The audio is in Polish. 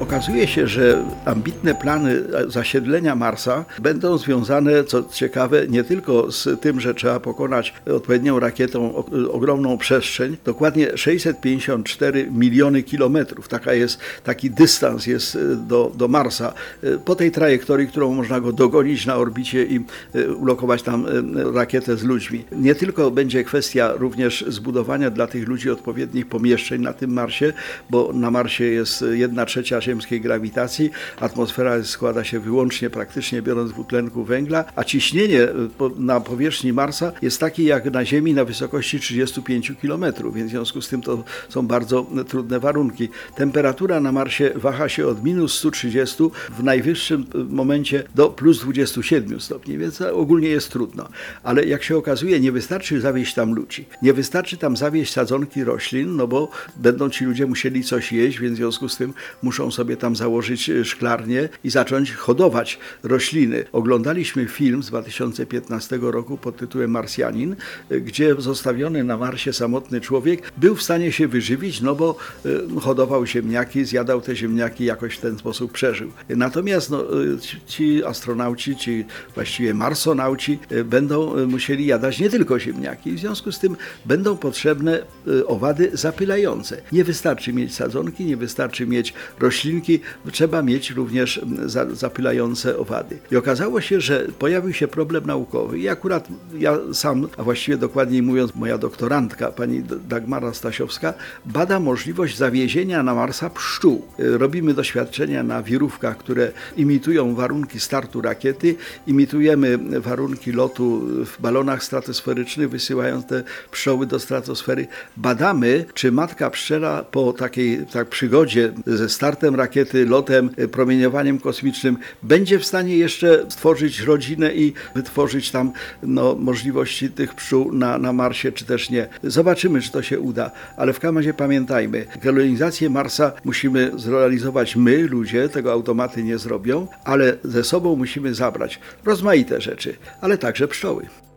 Okazuje się, że ambitne plany zasiedlenia Marsa będą związane, co ciekawe, nie tylko z tym, że trzeba pokonać odpowiednią rakietą ogromną przestrzeń, dokładnie 654 miliony kilometrów. Taki dystans jest do Marsa. Po tej trajektorii, którą można go dogonić na orbicie i ulokować tam rakietę z ludźmi. Nie tylko będzie kwestia również zbudowania dla tych ludzi odpowiednich pomieszczeń na tym Marsie, bo na Marsie jest 1/3 ziemskiej grawitacji, atmosfera składa się wyłącznie, praktycznie biorąc, dwutlenku węgla, a ciśnienie na powierzchni Marsa jest takie jak na Ziemi na wysokości 35 km, więc w związku z tym to są bardzo trudne warunki. Temperatura na Marsie waha się od -130 w najwyższym momencie do +27 stopni, więc ogólnie jest trudno. Ale jak się okazuje, nie wystarczy zawieźć tam ludzi, nie wystarczy tam zawieźć sadzonki roślin, no bo będą ci ludzie musieli coś jeść, więc w związku z tym muszą sobie tam założyć szklarnię i zacząć hodować rośliny. Oglądaliśmy film z 2015 roku pod tytułem Marsjanin, gdzie zostawiony na Marsie samotny człowiek był w stanie się wyżywić, no bo hodował ziemniaki, zjadał te ziemniaki, jakoś w ten sposób przeżył. Natomiast ci astronauci, ci właściwie marsonauci będą musieli jadać nie tylko ziemniaki. W związku z tym będą potrzebne owady zapylające. Nie wystarczy mieć sadzonki, nie wystarczy mieć roślinki, trzeba mieć również zapylające owady. I okazało się, że pojawił się problem naukowy i akurat ja sam, a właściwie dokładniej mówiąc moja doktorantka, pani Dagmara Stasiowska, bada możliwość zawiezienia na Marsa pszczół. Robimy doświadczenia na wirówkach, które imitują warunki startu rakiety, imitujemy warunki lotu w balonach stratosferycznych, wysyłając te pszczoły do stratosfery. Badamy, czy matka pszczela po takiej przygodzie ze startem rakiety, lotem, promieniowaniem kosmicznym będzie w stanie jeszcze stworzyć rodzinę i wytworzyć tam możliwości tych pszczół na Marsie, czy też nie. Zobaczymy, czy to się uda, ale w każdym razie pamiętajmy, kolonizację Marsa musimy zrealizować my, ludzie, tego automaty nie zrobią, ale ze sobą musimy zabrać rozmaite rzeczy, ale także pszczoły.